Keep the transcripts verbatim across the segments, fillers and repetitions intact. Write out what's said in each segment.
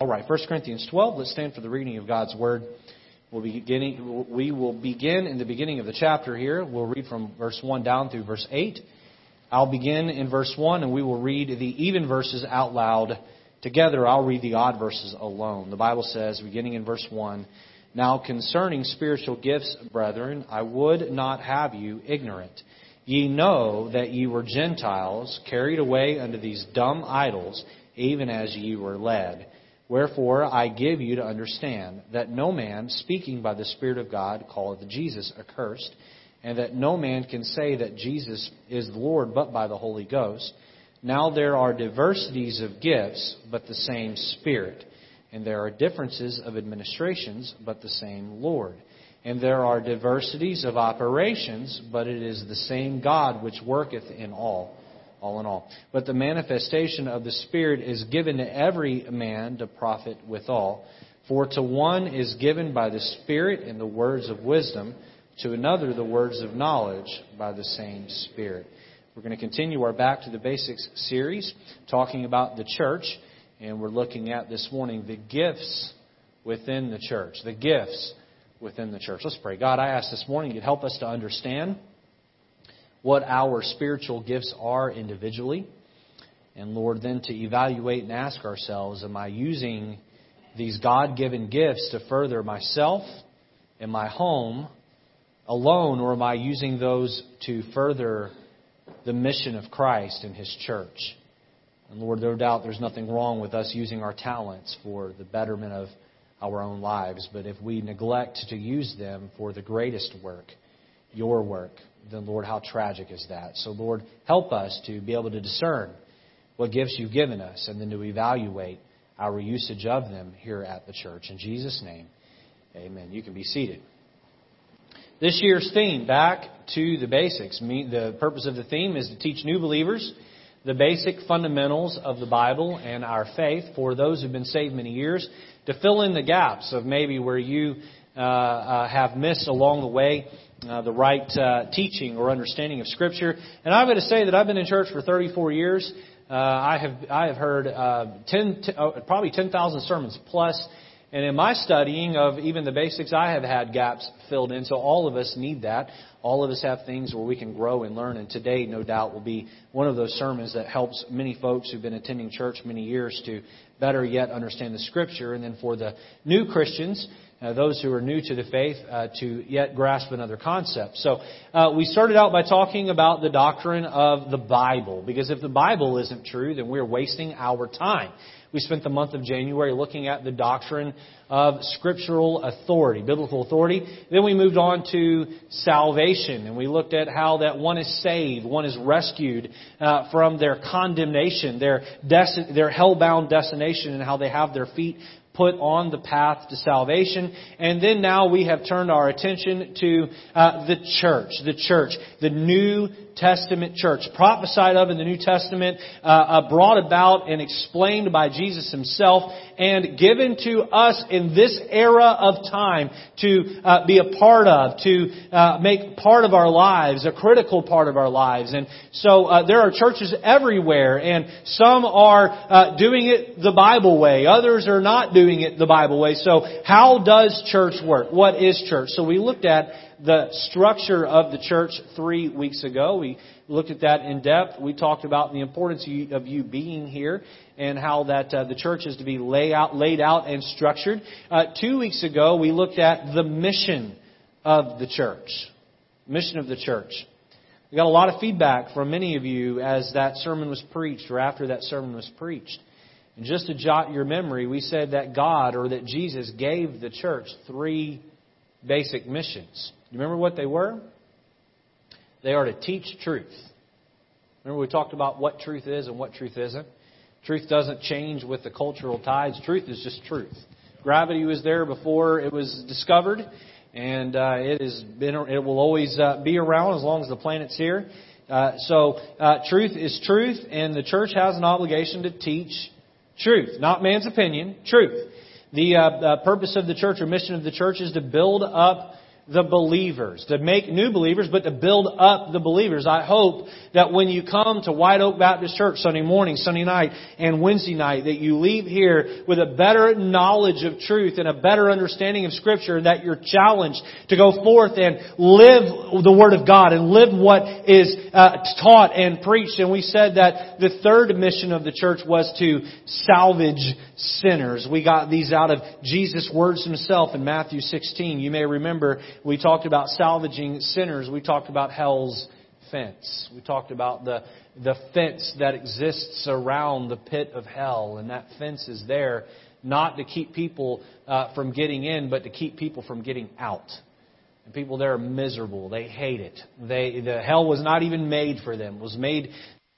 All right, First Corinthians twelve, let's stand for the reading of God's Word. We'll be beginning, we will begin in the beginning of the chapter here. We'll read from verse one down through verse eight. I'll begin in verse one, and we will read the even verses out loud together. I'll read the odd verses alone. The Bible says, beginning in verse one, "Now concerning spiritual gifts, brethren, I would not have you ignorant. Ye know that ye were Gentiles, carried away unto these dumb idols, even as ye were led. Wherefore I give you to understand that no man, speaking by the Spirit of God, calleth Jesus accursed, and that no man can say that Jesus is Lord but by the Holy Ghost. Now there are diversities of gifts, but the same Spirit. And there are differences of administrations, but the same Lord. And there are diversities of operations, but it is the same God which worketh in all." All in all. "But the manifestation of the Spirit is given to every man to profit withal. For to one is given by the Spirit in the words of wisdom, to another the words of knowledge by the same Spirit." We're going to continue our Back to the Basics series, talking about the church, and we're looking at this morning the gifts within the church. The gifts within the church. Let's pray. God, I ask this morning you'd help us to understand what our spiritual gifts are individually. And Lord, then to evaluate and ask ourselves, am I using these God-given gifts to further myself and my home alone, or am I using those to further the mission of Christ and His church? And Lord, no doubt there's nothing wrong with us using our talents for the betterment of our own lives, but if we neglect to use them for the greatest work, your work, then, Lord, how tragic is that? So, Lord, help us to be able to discern what gifts you've given us and then to evaluate our usage of them here at the church. In Jesus' name, amen. You can be seated. This year's theme, Back to the Basics. The purpose of the theme is to teach new believers the basic fundamentals of the Bible and our faith for those who've been saved many years, to fill in the gaps of maybe where you uh, uh, have missed along the way Uh, the right uh, teaching or understanding of Scripture. And I'm going to say that I've been in church for thirty-four years. Uh, I have I have heard uh, ten, t- oh, probably ten thousand sermons plus. And in my studying of even the basics, I have had gaps filled in. So all of us need that. All of us have things where we can grow and learn. And today, no doubt, will be one of those sermons that helps many folks who've been attending church many years to better yet understand the Scripture. And then for the new Christians, Uh, those who are new to the faith, uh, to yet grasp another concept. So uh, we started out by talking about the doctrine of the Bible, because if the Bible isn't true, then we're wasting our time. We spent the month of January looking at the doctrine of scriptural authority, biblical authority. Then we moved on to salvation, and we looked at how that one is saved, one is rescued uh, from their condemnation, their, desti- their hell-bound destination, and how they have their feet put on the path to salvation. And then now we have turned our attention to uh, the church, the church, the New Testament church, prophesied of in the New Testament, uh, uh, brought about and explained by Jesus Himself, and given to us in this era of time to uh, be a part of, to uh, make part of our lives, a critical part of our lives. And so uh, there are churches everywhere, and some are uh, doing it the Bible way, others are not doing it the Bible way. So how does church work? What is church? So we looked at the structure of the church three weeks ago. We looked at that in depth. We talked about the importance of you being here and how that uh, the church is to be laid out, laid out and structured. Uh, two weeks ago, we looked at the mission of the church. Mission of the church. We got a lot of feedback from many of you as that sermon was preached or after that sermon was preached. And just to jot your memory, we said that God or that Jesus gave the church three basic missions. You remember what they were? They are to teach truth. Remember we talked about what truth is and what truth isn't? Truth doesn't change with the cultural tides. Truth is just truth. Gravity was there before it was discovered, and uh, it has been, it will always uh, be around as long as the planet's here. Uh, so uh, truth is truth, and the church has an obligation to teach truth. Not man's opinion, truth. The uh, uh, purpose of the church or mission of the church is to build up the believers, to make new believers, but to build up the believers. I hope that when you come to White Oak Baptist Church Sunday morning, Sunday night, and Wednesday night, that you leave here with a better knowledge of truth and a better understanding of Scripture, and that you're challenged to go forth and live the Word of God and live what is uh, taught and preached. And we said that the third mission of the church was to salvage sinners. We got these out of Jesus' words Himself in Matthew sixteen. You may remember we talked about salvaging sinners. We talked about hell's fence. We talked about the, the fence that exists around the pit of hell. And that fence is there not to keep people uh, from getting in, but to keep people from getting out. And people there are miserable. They hate it. They the hell was not even made for them. It was made, the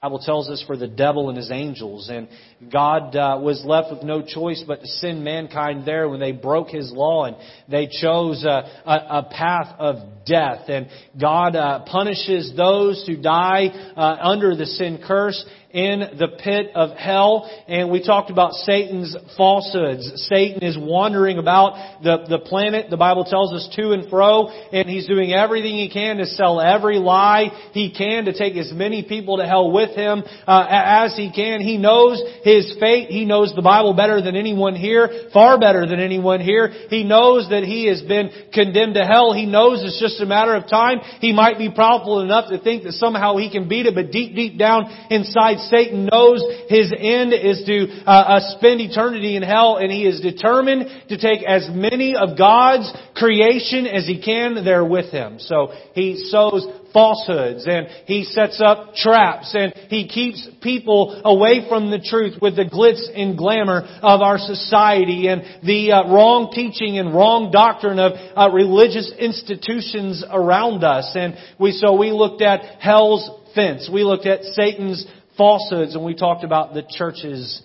Bible tells us, for the devil and his angels. And God uh, was left with no choice but to send mankind there when they broke His law and they chose a, a, a path of death. And God uh, punishes those who die uh, under the sin curse in the pit of hell. And we talked about Satan's falsehoods. Satan is wandering about the, the planet, the Bible tells us, to and fro, and he's doing everything he can to sell every lie he can, to take as many people to hell with him uh, as he can. He knows his fate. He knows the Bible better than anyone here, far better than anyone here. He knows that he has been condemned to hell. He knows it's just a matter of time. He might be powerful enough to think that somehow he can beat it, but deep, deep down inside, Satan knows his end is to uh, uh, spend eternity in hell, and he is determined to take as many of God's creation as he can there with him. So he sows falsehoods, and he sets up traps, and he keeps people away from the truth with the glitz and glamour of our society and the uh, wrong teaching and wrong doctrine of uh, religious institutions around us. And we so we looked at hell's fence. We looked at Satan's falsehoods, and we talked about the church's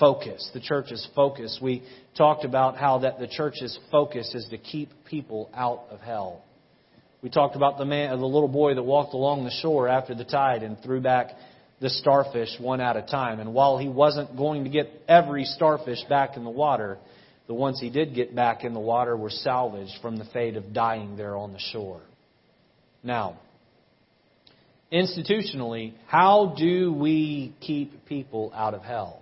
focus. The church's focus. We talked about how that the church's focus is to keep people out of hell. We talked about the man, the little boy that walked along the shore after the tide and threw back the starfish one at a time. And while he wasn't going to get every starfish back in the water, the ones he did get back in the water were salvaged from the fate of dying there on the shore. Now, institutionally, how do we keep people out of hell?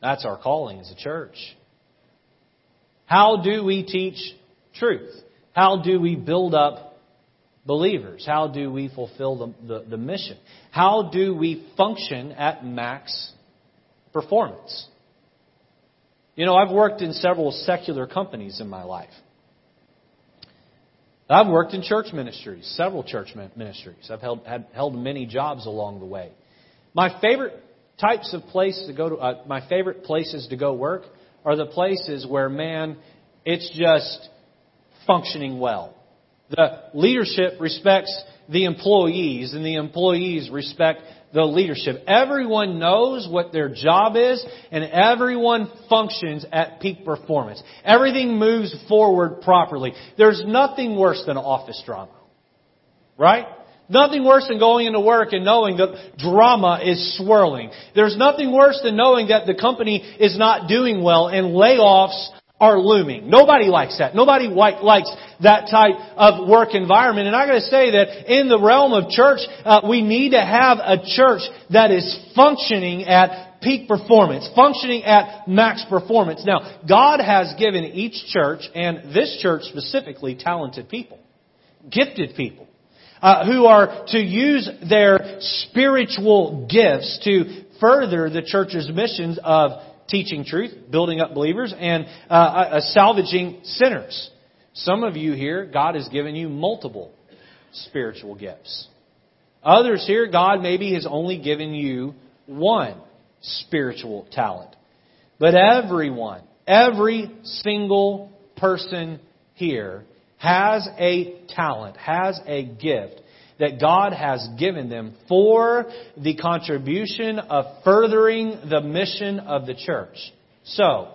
That's our calling as a church. How do we teach truth? How do we build up believers? How do we fulfill the, the, the mission? How do we function at max performance? You know, I've worked in several secular companies in my life. I've worked in church ministries, several church ministries. I've held had, held many jobs along the way. My favorite types of place to go to, uh, my favorite places to go work are the places where, man, it's just functioning well. The leadership respects the employees, and the employees respect the leadership. Everyone knows what their job is, and everyone functions at peak performance. Everything moves forward properly. There's nothing worse than office drama, right? Nothing worse than going into work and knowing that drama is swirling. There's nothing worse than knowing that the company is not doing well and layoffs are looming. Nobody likes that. Nobody likes that type of work environment. And I got to say that in the realm of church, uh, we need to have a church that is functioning at peak performance, functioning at max performance. Now, God has given each church, and this church specifically, talented people, gifted people. Uh, who are to use their spiritual gifts to further the church's missions of teaching truth, building up believers, and uh, uh, salvaging sinners. Some of you here, God has given you multiple spiritual gifts. Others here, God maybe has only given you one spiritual talent. But everyone, every single person here has a talent, has a gift that God has given them for the contribution of furthering the mission of the church. So,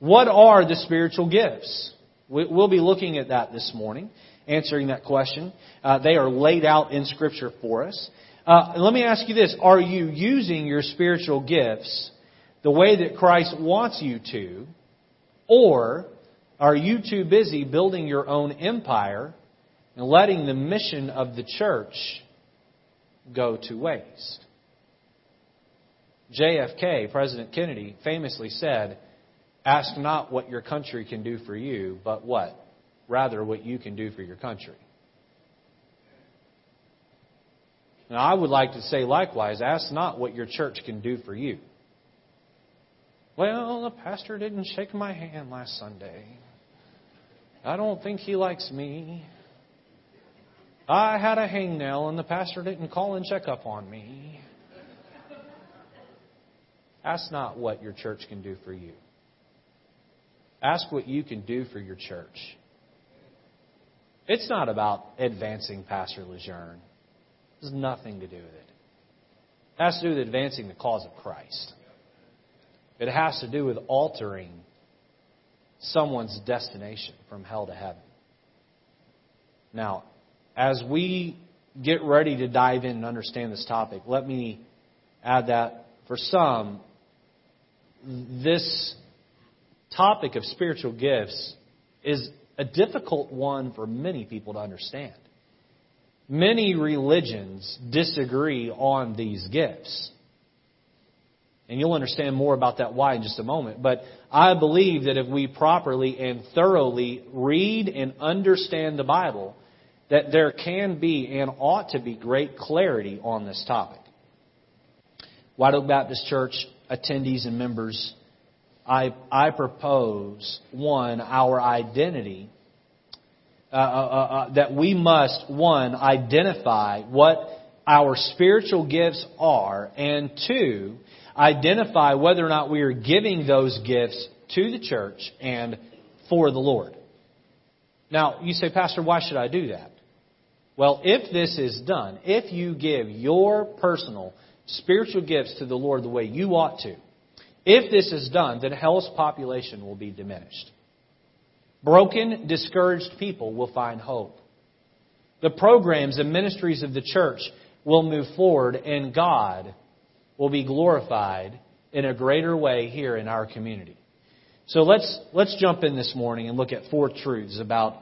what are the spiritual gifts? We'll be looking at that this morning, answering that question. Uh, they are laid out in Scripture for us. Uh, let me ask you this. Are you using your spiritual gifts the way that Christ wants you to, or Are you too busy building your own empire and letting the mission of the church go to waste? J F K, President Kennedy, famously said, "Ask not what your country can do for you, but what? Rather, what you can do for your country." Now, I would like to say likewise, ask not what your church can do for you. Well, the pastor didn't shake my hand last Sunday. I don't think he likes me. I had a hangnail and the pastor didn't call and check up on me. Ask not what your church can do for you. Ask what you can do for your church. It's not about advancing Pastor Lejeune. It has nothing to do with it. It has to do with advancing the cause of Christ. It has to do with altering someone's destination from hell to heaven. Now, as we get ready to dive in and understand this topic, let me add that for some, this topic of spiritual gifts is a difficult one for many people to understand. Many religions disagree on these gifts. And you'll understand more about that why in just a moment. But I believe that if we properly and thoroughly read and understand the Bible, that there can be and ought to be great clarity on this topic. White Oak Baptist Church attendees and members, I, I propose, one, our identity, uh, uh, uh, that we must, one, identify what our spiritual gifts are, and two, identify whether or not we are giving those gifts to the church and for the Lord. Now, you say, Pastor, why should I do that? Well, if this is done, if you give your personal spiritual gifts to the Lord the way you ought to, if this is done, then hell's population will be diminished. Broken, discouraged people will find hope. The programs and ministries of the church will move forward, and God will be glorified in a greater way here in our community. So let's let's jump in this morning and look at four truths about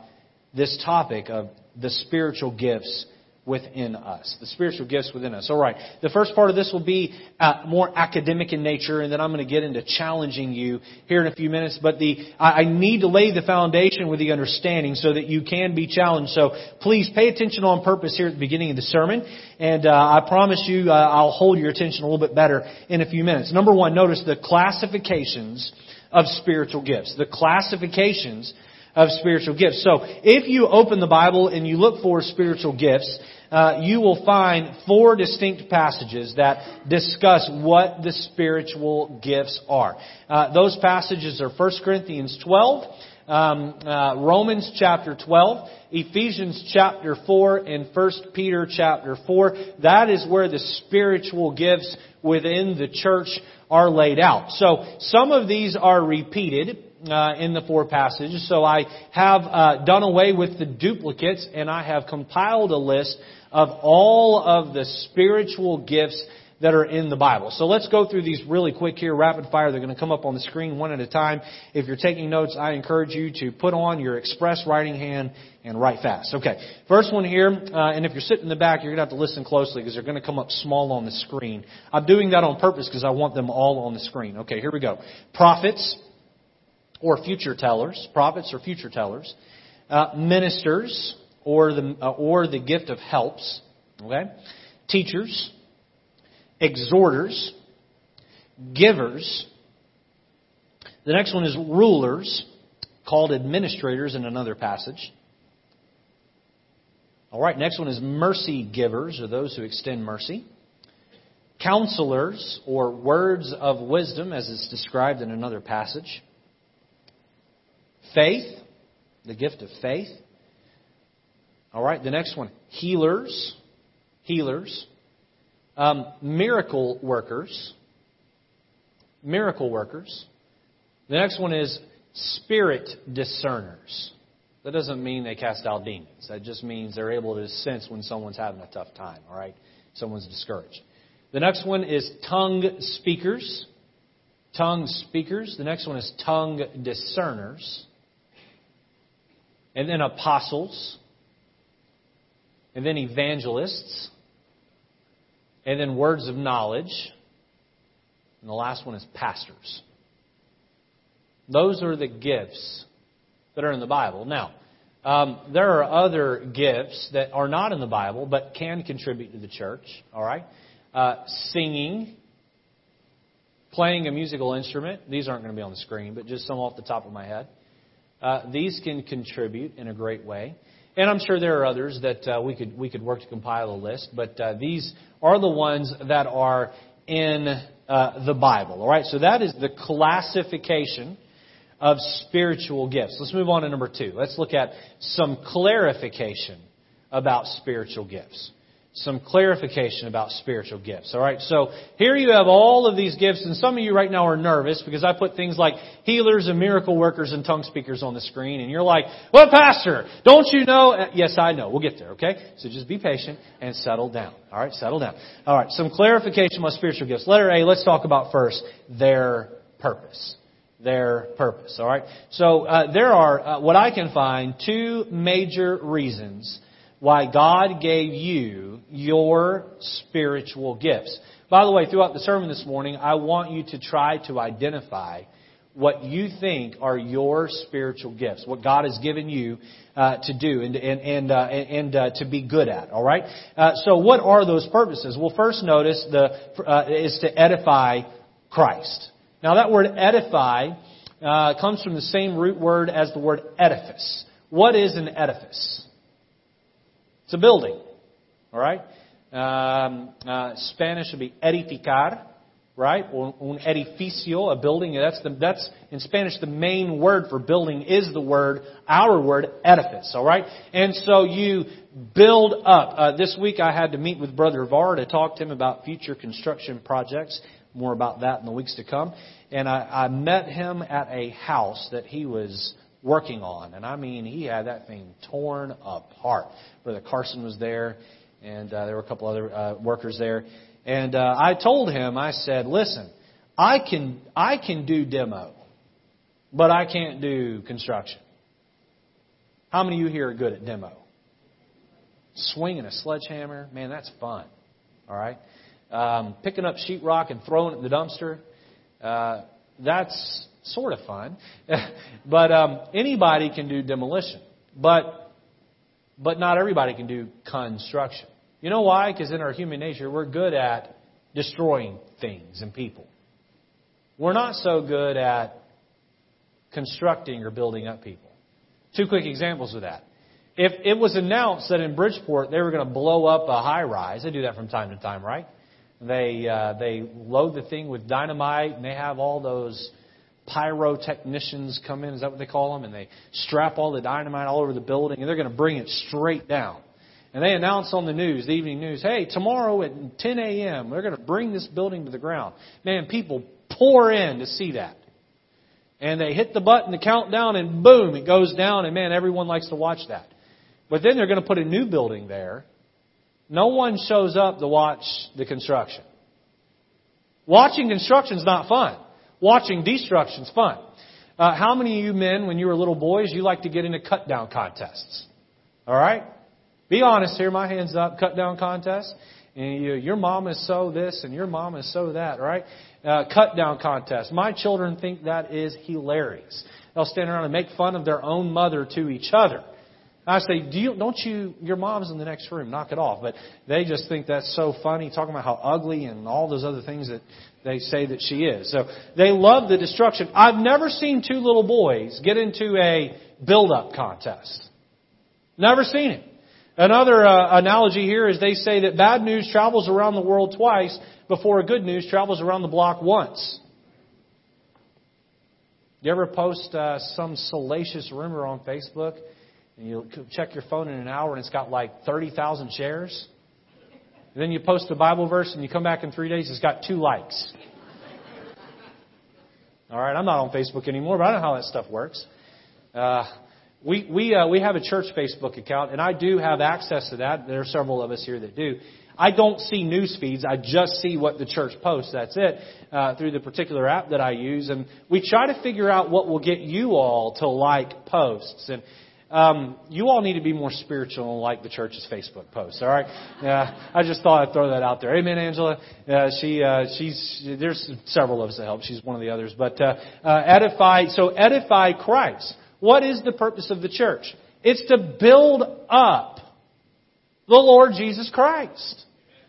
this topic of the spiritual gifts within us. The spiritual gifts within us. All right. The first part of this will be uh, more academic in nature, and then I'm going to get into challenging you here in a few minutes. But the I, I need to lay the foundation with the understanding so that you can be challenged. So please pay attention on purpose here at the beginning of the sermon, and uh, I promise you uh, I'll hold your attention a little bit better in a few minutes. Number one, notice the classifications of spiritual gifts. The classifications of spiritual gifts. So, if you open the Bible and you look for spiritual gifts, uh, you will find four distinct passages that discuss what the spiritual gifts are. Uh, those passages are First Corinthians twelve, um, uh, Romans chapter twelve, Ephesians chapter four, and First Peter chapter four. That is where the spiritual gifts within the church are laid out. So, some of these are repeated Uh, in the four passages. So I have uh, done away with the duplicates, and I have compiled a list of all of the spiritual gifts that are in the Bible. So let's go through these really quick here, rapid fire. They're going to come up on the screen one at a time. If you're taking notes, I encourage you to put on your express writing hand and write fast. Okay, first one here, uh, and if you're sitting in the back, you're going to have to listen closely because they're going to come up small on the screen. I'm doing that on purpose because I want them all on the screen. Okay, here we go. Prophets. Or future tellers, prophets or future tellers, uh, ministers or the uh, or the gift of helps, okay, teachers, exhorters, givers. The next one is rulers, called administrators in another passage. All right, next one is mercy givers, or those who extend mercy, counselors or words of wisdom, as it's described in another passage. Faith, the gift of faith. All right, the next one, healers, healers, um, miracle workers, miracle workers. The next one is spirit discerners. That doesn't mean they cast out demons. That just means they're able to sense when someone's having a tough time, all right? Someone's discouraged. The next one is tongue speakers, tongue speakers. The next one is tongue discerners. and then apostles, and then evangelists, and then words of knowledge, and the last one is pastors. Those are the gifts that are in the Bible. Now, um, there are other gifts that are not in the Bible but can contribute to the church, all right? Uh, singing, playing a musical instrument. These aren't going to be on the screen, but just some off the top of my head. Uh, these can contribute in a great way. And I'm sure there are others that uh, we could we could work to compile a list, but uh, these are the ones that are in uh, the Bible, all right? So that is the classification of spiritual gifts. Let's move on to number two. Let's look at some clarification about spiritual gifts. Some clarification about spiritual gifts. All right, so here you have all of these gifts, and some of you right now are nervous because I put things like healers and miracle workers and tongue speakers on the screen, and you're like, well, Pastor, don't you know? Yes, I know. We'll get there, okay? So just be patient and settle down. All right, settle down. All right, some clarification about spiritual gifts. Letter A, let's talk about first their purpose. Their purpose, all right? So uh, there are, uh, what I can find, two major reasons why God gave you your spiritual gifts. By the way, throughout the sermon this morning, I want you to try to identify what you think are your spiritual gifts, what God has given you uh, to do and and and uh, and uh, to be good at, all right? Uh, so what are those purposes? Well, first notice the uh, is to edify Christ. Now, that word edify uh, comes from the same root word as the word edifice. What is an edifice? It's a building, all right? Um, uh, Spanish would be edificar, right? Un edificio, a building. That's the that's in Spanish the main word for building is the word, our word, edifice, all right? And so you build up. Uh, this week I had to meet with Brother Var to talk to him about future construction projects. More about that in the weeks to come. And I, I met him at a house that he was working on. And I mean, he had that thing torn apart. Brother Carson was there, and uh, there were a couple other uh, workers there. And uh, I told him, I said, listen, I can I can do demo, but I can't do construction. How many of you here are good at demo? Swinging a sledgehammer, man, that's fun. All right? Um, picking up sheetrock and throwing it in the dumpster, uh, that's sort of fun. But um, anybody can do demolition. But but not everybody can do construction. You know why? Because in our human nature, we're good at destroying things and people. We're not so good at constructing or building up people. Two quick examples of that. If it was announced that in Bridgeport they were going to blow up a high-rise, they do that from time to time, right? They uh, they load the thing with dynamite, and they have all those pyrotechnicians come in, is that what they call them? And they strap all the dynamite all over the building, and they're going to bring it straight down. And they announce on the news, the evening news, hey, tomorrow at ten a.m., they're going to bring this building to the ground. Man, people pour in to see that. And they hit the button, the countdown, and boom, it goes down, and man, everyone likes to watch that. But then they're going to put a new building there. No one shows up to watch the construction. Watching construction is not fun. Watching destruction is fun. Uh, how many of you men, when you were little boys, you like to get into cut-down contests? All right? Be honest here. My hand's up. Cut-down contest. And you, your mom is so this and your mom is so that, right? Uh, cut-down contest. My children think that is hilarious. They'll stand around and make fun of their own mother to each other. I say, do you, don't you, your mom's in the next room, knock it off. But they just think that's so funny, talking about how ugly and all those other things that they say that she is. So they love the destruction. I've never seen two little boys get into a build-up contest. Never seen it. Another uh, analogy here is they say that bad news travels around the world twice before good news travels around the block once. You ever post uh, some salacious rumor on Facebook? And you check your phone in an hour and it's got like thirty thousand shares. And then you post the Bible verse and you come back in three days, it's got two likes. All right, I'm not on Facebook anymore, but I know how that stuff works. Uh, we we uh, we have a church Facebook account, and I do have access to that. There are several of us here that do. I don't see news feeds. I just see what the church posts. That's it, uh, through the particular app that I use. And we try to figure out what will get you all to like posts. And Um, you all need to be more spiritual and like the church's Facebook posts. All right. Yeah, I just thought I'd throw that out there. Amen, Angela. Uh, she, uh, she's, there's several of us that help. She's one of the others, but, uh, uh, edify. So edify Christ. What is the purpose of the church? It's to build up the Lord Jesus Christ.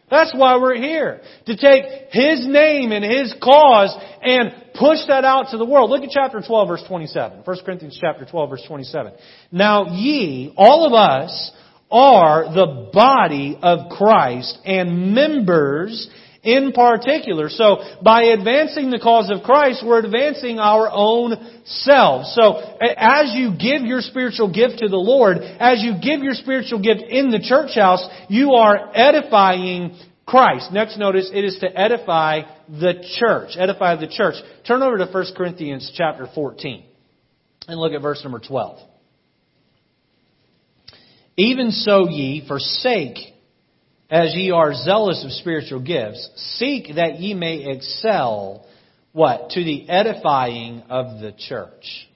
That's why we're here. To take His name and His cause and push that out to the world. Look at chapter twelve, verse twenty-seven. First Corinthians chapter twelve, verse twenty-seven. Now ye, all of us, are the body of Christ and members in particular. So by advancing the cause of Christ, we're advancing our own selves. So as you give your spiritual gift to the Lord, as you give your spiritual gift in the church house, you are edifying Christ. Next, notice it is to edify the church. Edify the church. Turn over to First Corinthians chapter fourteen and look at verse number twelve. Even so ye forsake, as ye are zealous of spiritual gifts, seek that ye may excel, what? To the edifying of the church.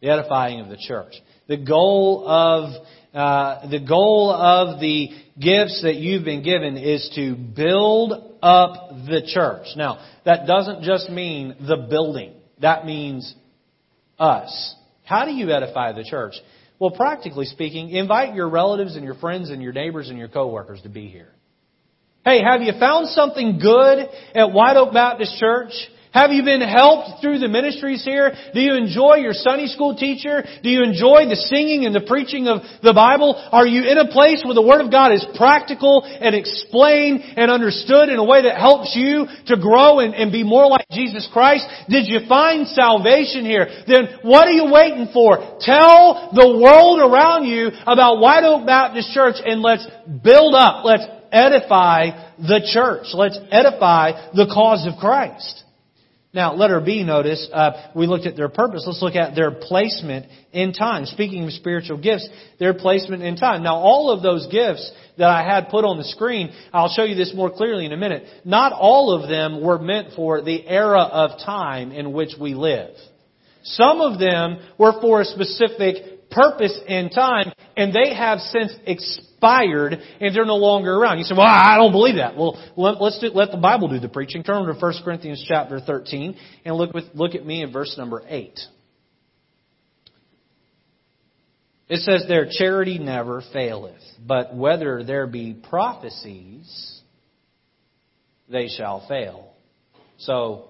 The edifying of the church. The goal of, uh, the goal of the gifts that you've been given is to build up the church. Now, that doesn't just mean the building. That means us. How do you edify the church? Well, practically speaking, invite your relatives and your friends and your neighbors and your coworkers to be here. Hey, have you found something good at White Oak Baptist Church? Have you been helped through the ministries here? Do you enjoy your Sunday school teacher? Do you enjoy the singing and the preaching of the Bible? Are you in a place where the Word of God is practical and explained and understood in a way that helps you to grow and, and be more like Jesus Christ? Did you find salvation here? Then what are you waiting for? Tell the world around you about White Oak Baptist Church and let's build up. Let's edify the church. Let's edify the cause of Christ. Now, letter B, notice, uh, we looked at their purpose. Let's look at their placement in time. Speaking of spiritual gifts, their placement in time. Now, all of those gifts that I had put on the screen, I'll show you this more clearly in a minute. Not all of them were meant for the era of time in which we live. Some of them were for a specific purpose in time, and they have since expired, and they're no longer around. You say, well, I don't believe that. Well, let, let's do, let the Bible do the preaching. Turn to First Corinthians chapter thirteen and look with, look at me in verse number eight. It says there, charity never faileth, but whether there be prophecies, they shall fail. So,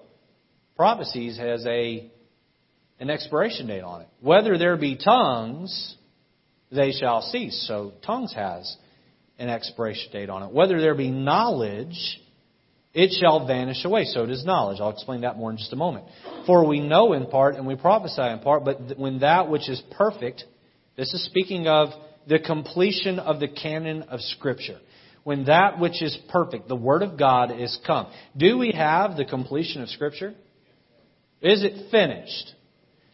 prophecies has a an expiration date on it. Whether there be tongues, they shall cease. So tongues has an expiration date on it. Whether there be knowledge, it shall vanish away. So does knowledge. I'll explain that more in just a moment. For we know in part and we prophesy in part, but when that which is perfect, this is speaking of the completion of the canon of Scripture. When that which is perfect, the Word of God, is come. Do we have the completion of Scripture? Is it finished?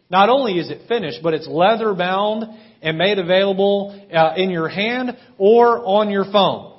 Not only is it finished, but it's leather bound and made available uh, in your hand or on your phone.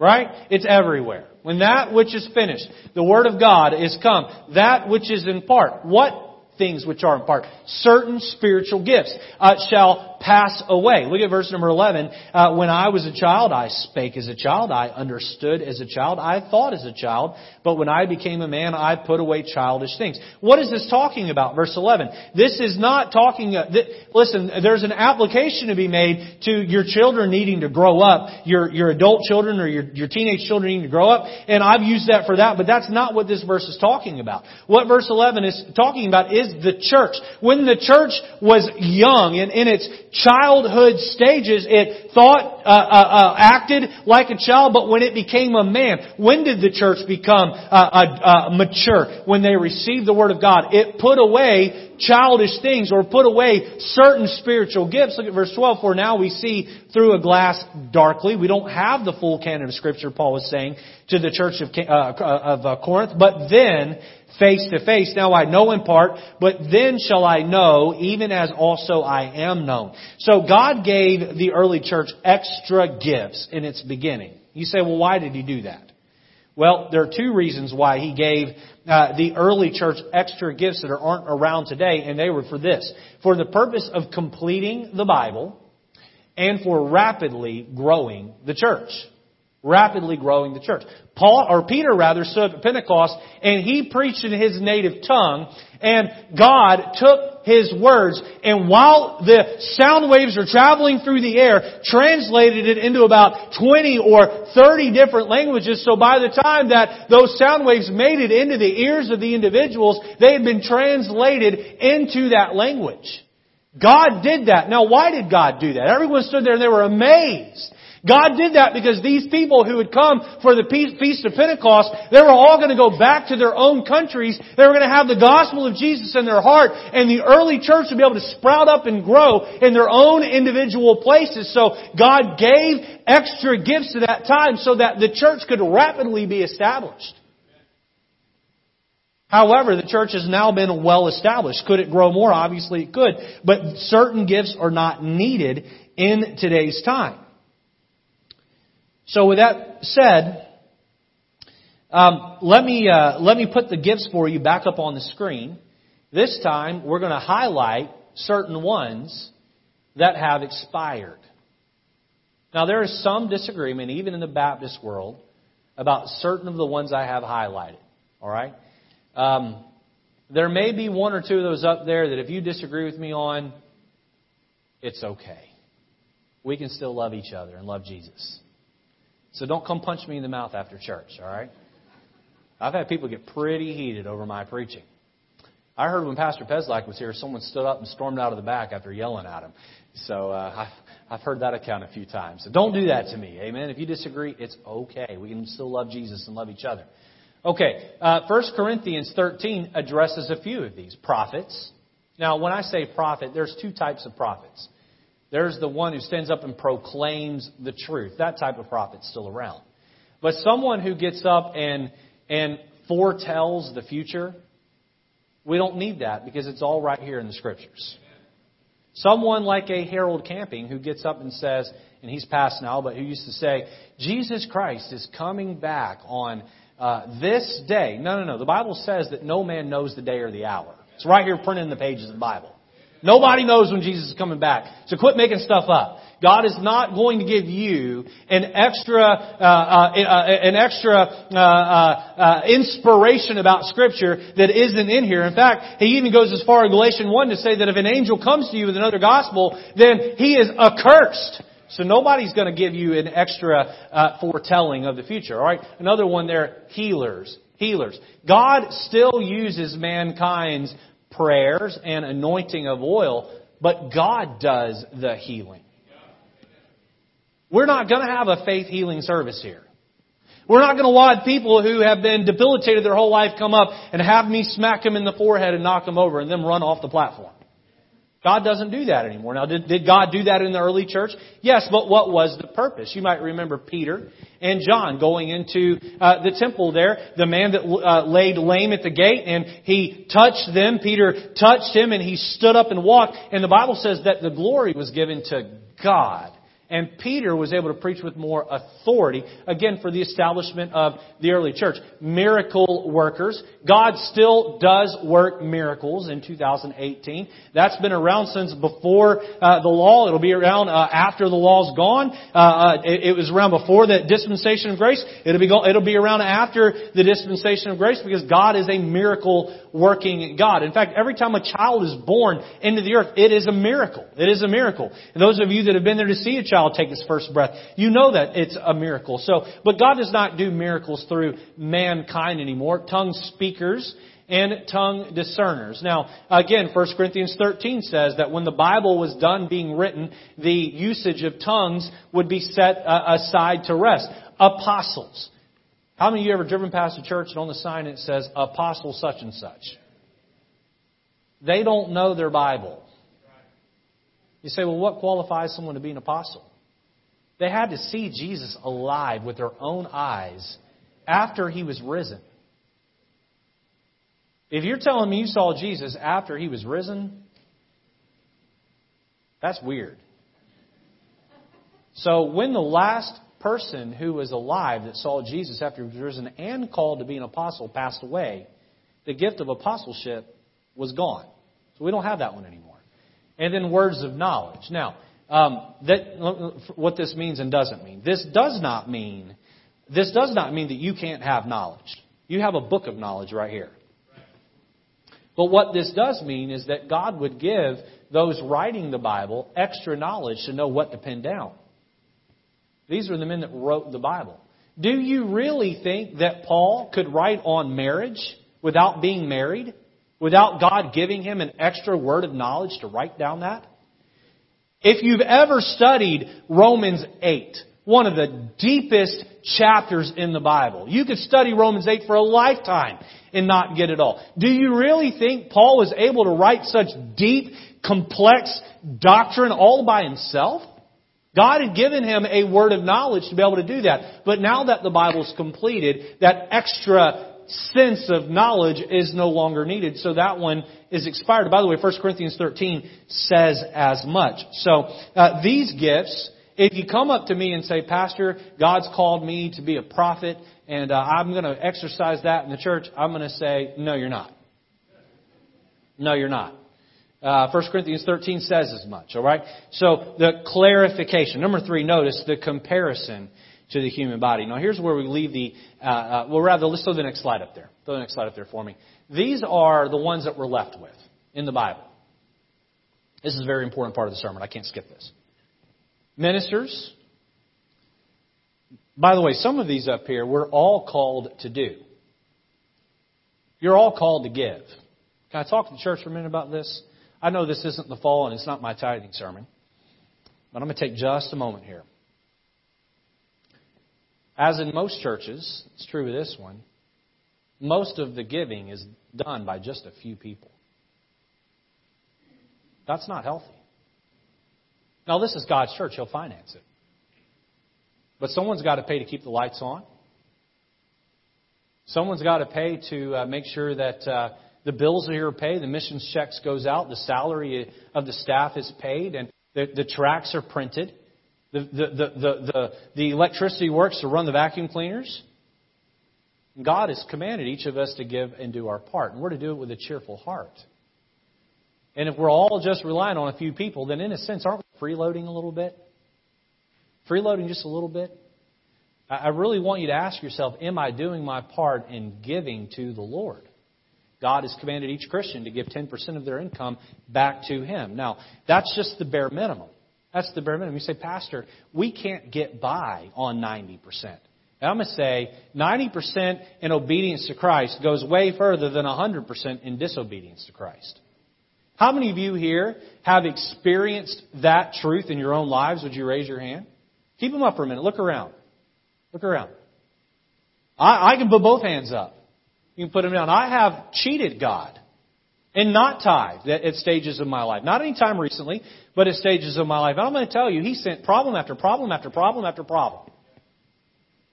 Right? It's everywhere. When that which is finished, the Word of God is come. That which is in part. What things which are in part? Certain spiritual gifts uh, shall pass away. Look at verse number eleven. Uh, when I was a child, I spake as a child. I understood as a child. I thought as a child. But when I became a man, I put away childish things. What is this talking about? Verse eleven. This is not talking... Uh, th- listen, there's an application to be made to your children needing to grow up, your your adult children or your, your teenage children needing to grow up. And I've used that for that, but that's not what this verse is talking about. What verse eleven is talking about is the church. When the church was young and in its childhood stages, it thought, uh, uh, uh, acted like a child, but when it became a man, when did the church become uh, uh, uh, mature? When they received the Word of God, it put away childish things or put away certain spiritual gifts. Look at verse twelve. For now we see through a glass darkly. We don't have the full canon of Scripture, Paul is saying to the church of, uh, of uh, Corinth, but then face to face. Now I know in part, but then shall I know, even as also I am known. So God gave the early church extra gifts in its beginning. You say, well, why did He do that? Well, there are two reasons why he gave uh, the early church extra gifts that are, aren't around today, and they were for this. For the purpose of completing the Bible and for rapidly growing the church. Rapidly growing the church. Paul, or Peter rather, stood at Pentecost and he preached in his native tongue, and God took his words, and while the sound waves are traveling through the air, translated it into about twenty or thirty different languages. So by the time that those sound waves made it into the ears of the individuals, they had been translated into that language. God did that. Now, why did God do that? Everyone stood there and they were amazed. God did that because these people who had come for the Feast of Pentecost, they were all going to go back to their own countries. They were going to have the gospel of Jesus in their heart, and the early church would be able to sprout up and grow in their own individual places. So God gave extra gifts at that time so that the church could rapidly be established. However, the church has now been well established. Could it grow more? Obviously it could. But certain gifts are not needed in today's time. So with that said, um, let me uh, let me put the gifts for you back up on the screen. This time, we're going to highlight certain ones that have expired. Now, there is some disagreement, even in the Baptist world, about certain of the ones I have highlighted. All right? Um, there may be one or two of those up there that if you disagree with me on, it's okay. We can still love each other and love Jesus. So don't come punch me in the mouth after church, all right? I've had people get pretty heated over my preaching. I heard when Pastor Peslak was here, someone stood up and stormed out of the back after yelling at him. So uh, I've, I've heard that account a few times. So don't do that to me, amen? If you disagree, it's okay. We can still love Jesus and love each other. Okay, uh, First Corinthians thirteen addresses a few of these. Prophets. Now, when I say prophet, there's two types of prophets. There's the one who stands up and proclaims the truth. That type of prophet's still around. But someone who gets up and and foretells the future, we don't need that because it's all right here in the Scriptures. Someone like a Harold Camping who gets up and says, and he's passed now, but who used to say, Jesus Christ is coming back on uh, this day. No, no, no. The Bible says that no man knows the day or the hour. It's right here printed in the pages of the Bible. Nobody knows when Jesus is coming back. So quit making stuff up. God is not going to give you an extra, uh, uh, uh, an extra uh, uh, uh, inspiration about Scripture that isn't in here. In fact, he even goes as far in Galatians one to say that if an angel comes to you with another gospel, then he is accursed. So nobody's going to give you an extra uh, foretelling of the future. All right, another one there: healers. Healers. God still uses mankind's prayers and anointing of oil, but God does the healing. We're not going to have a faith healing service here. We're not going to want people who have been debilitated their whole life come up and have me smack them in the forehead and knock them over and then run off the platform. God doesn't do that anymore. Now, did, did God do that in the early church? Yes, but what was the purpose? You might remember Peter and John going into uh, the temple there. The man that uh, laid lame at the gate, and he touched them. Peter touched him, and he stood up and walked. And the Bible says that the glory was given to God. And Peter was able to preach with more authority, again, for the establishment of the early church. Miracle workers. God still does work miracles in two thousand eighteen. That's been around since before uh, the law. It'll be around uh, after the law's gone. Uh, uh, it, it was around before the dispensation of grace. It'll be, go- it'll be around after the dispensation of grace because God is a miracle working God. In fact, every time a child is born into the earth, it is a miracle. It is a miracle. And those of you that have been there to see a child take his first breath, you know that it's a miracle. So, but God does not do miracles through mankind anymore. Tongue speakers and tongue discerners. Now, again, First Corinthians thirteen says that when the Bible was done being written, the usage of tongues would be set uh, aside to rest. Apostles. How many of you ever driven past a church and on the sign it says apostle such and such? They don't know their Bible. You say, well, what qualifies someone to be an apostle? They had to see Jesus alive with their own eyes after he was risen. If you're telling me you saw Jesus after he was risen, that's weird. So when the last person who was alive that saw Jesus after he was risen and called to be an apostle passed away, the gift of apostleship was gone. So we don't have that one anymore. And then words of knowledge. Now, um, that, what this means and doesn't mean. This does not mean, this does not mean that you can't have knowledge. You have a book of knowledge right here. But what this does mean is that God would give those writing the Bible extra knowledge to know what to pin down. These were the men that wrote the Bible. Do you really think that Paul could write on marriage without being married, without God giving him an extra word of knowledge to write down that? If you've ever studied Romans eight, one of the deepest chapters in the Bible. You could study Romans eight for a lifetime and not get it all. Do you really think Paul was able to write such deep, complex doctrine all by himself? God had given him a word of knowledge to be able to do that. But now that the Bible's completed, that extra sense of knowledge is no longer needed. So that one is expired. By the way, First Corinthians thirteen says as much. So uh, these gifts... If you come up to me and say, Pastor, God's called me to be a prophet and uh, I'm going to exercise that in the church, I'm going to say, no, you're not. No, you're not. Uh, First Corinthians thirteen says as much. All right. So the clarification. Number three, notice the comparison to the human body. Now, here's where we leave the uh, uh, well, rather, let's throw the next slide up there. Throw the next slide up there for me. These are the ones that we're left with in the Bible. This is a very important part of the sermon. I can't skip this. Ministers. By the way, some of these up here, we're all called to do. You're all called to give. Can I talk to the church for a minute about this? I know this isn't the fall and it's not my tithing sermon, but I'm going to take just a moment here. As in most churches, it's true with this one, most of the giving is done by just a few people. That's not healthy. Now, this is God's church. He'll finance it. But someone's got to pay to keep the lights on. Someone's got to pay to uh, make sure that uh, the bills are here are paid, the missions checks goes out, the salary of the staff is paid, and the, the tracts are printed. The, the, the, the, the, the electricity works to run the vacuum cleaners. God has commanded each of us to give and do our part, and we're to do it with a cheerful heart. And if we're all just relying on a few people, then in a sense, aren't we freeloading a little bit? Freeloading just a little bit? I really want you to ask yourself, am I doing my part in giving to the Lord? God has commanded each Christian to give ten percent of their income back to Him. Now, that's just the bare minimum. That's the bare minimum. You say, Pastor, we can't get by on ninety percent. And I'm going to say ninety percent in obedience to Christ goes way further than one hundred percent in disobedience to Christ. How many of you here have experienced that truth in your own lives? Would you raise your hand? Keep them up for a minute. Look around. Look around. I, I can put both hands up. You can put them down. I have cheated God and not tithed at, at stages of my life. Not any time recently, but at stages of my life. And I'm going to tell you, He sent problem after problem after problem after problem.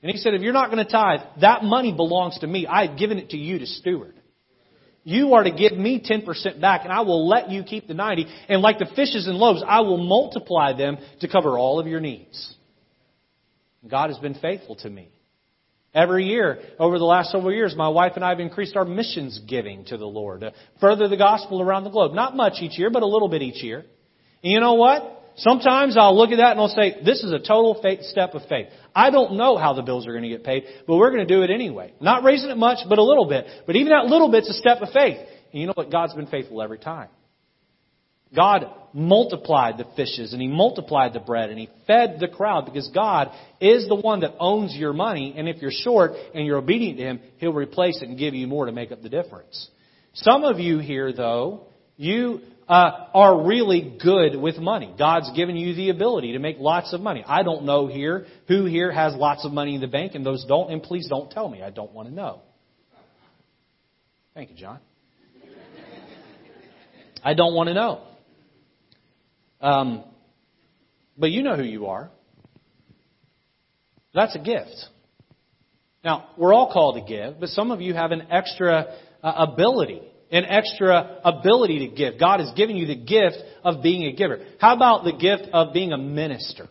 And He said, if you're not going to tithe, that money belongs to me. I have given it to you to steward. You are to give me ten percent back, and I will let you keep the ninety. And like the fishes and loaves, I will multiply them to cover all of your needs. God has been faithful to me. Every year, over the last several years, my wife and I have increased our missions giving to the Lord to further the gospel around the globe. Not much each year, but a little bit each year. And you know what? Sometimes I'll look at that and I'll say, this is a total faith, step of faith. I don't know how the bills are going to get paid, but we're going to do it anyway. Not raising it much, but a little bit. But even that little bit's a step of faith. And you know what? God's been faithful every time. God multiplied the fishes and He multiplied the bread and He fed the crowd because God is the one that owns your money. And if you're short and you're obedient to Him, He'll replace it and give you more to make up the difference. Some of you here, though, you... Uh, are really good with money. God's given you the ability to make lots of money. I don't know here who here has lots of money in the bank and those don't, and please don't tell me. I don't want to know. Thank you, John. I don't want to know. Um, but you know who you are. That's a gift. Now, we're all called to give, but some of you have an extra uh, ability An extra ability to give. God has given you the gift of being a giver. How about the gift of being a minister?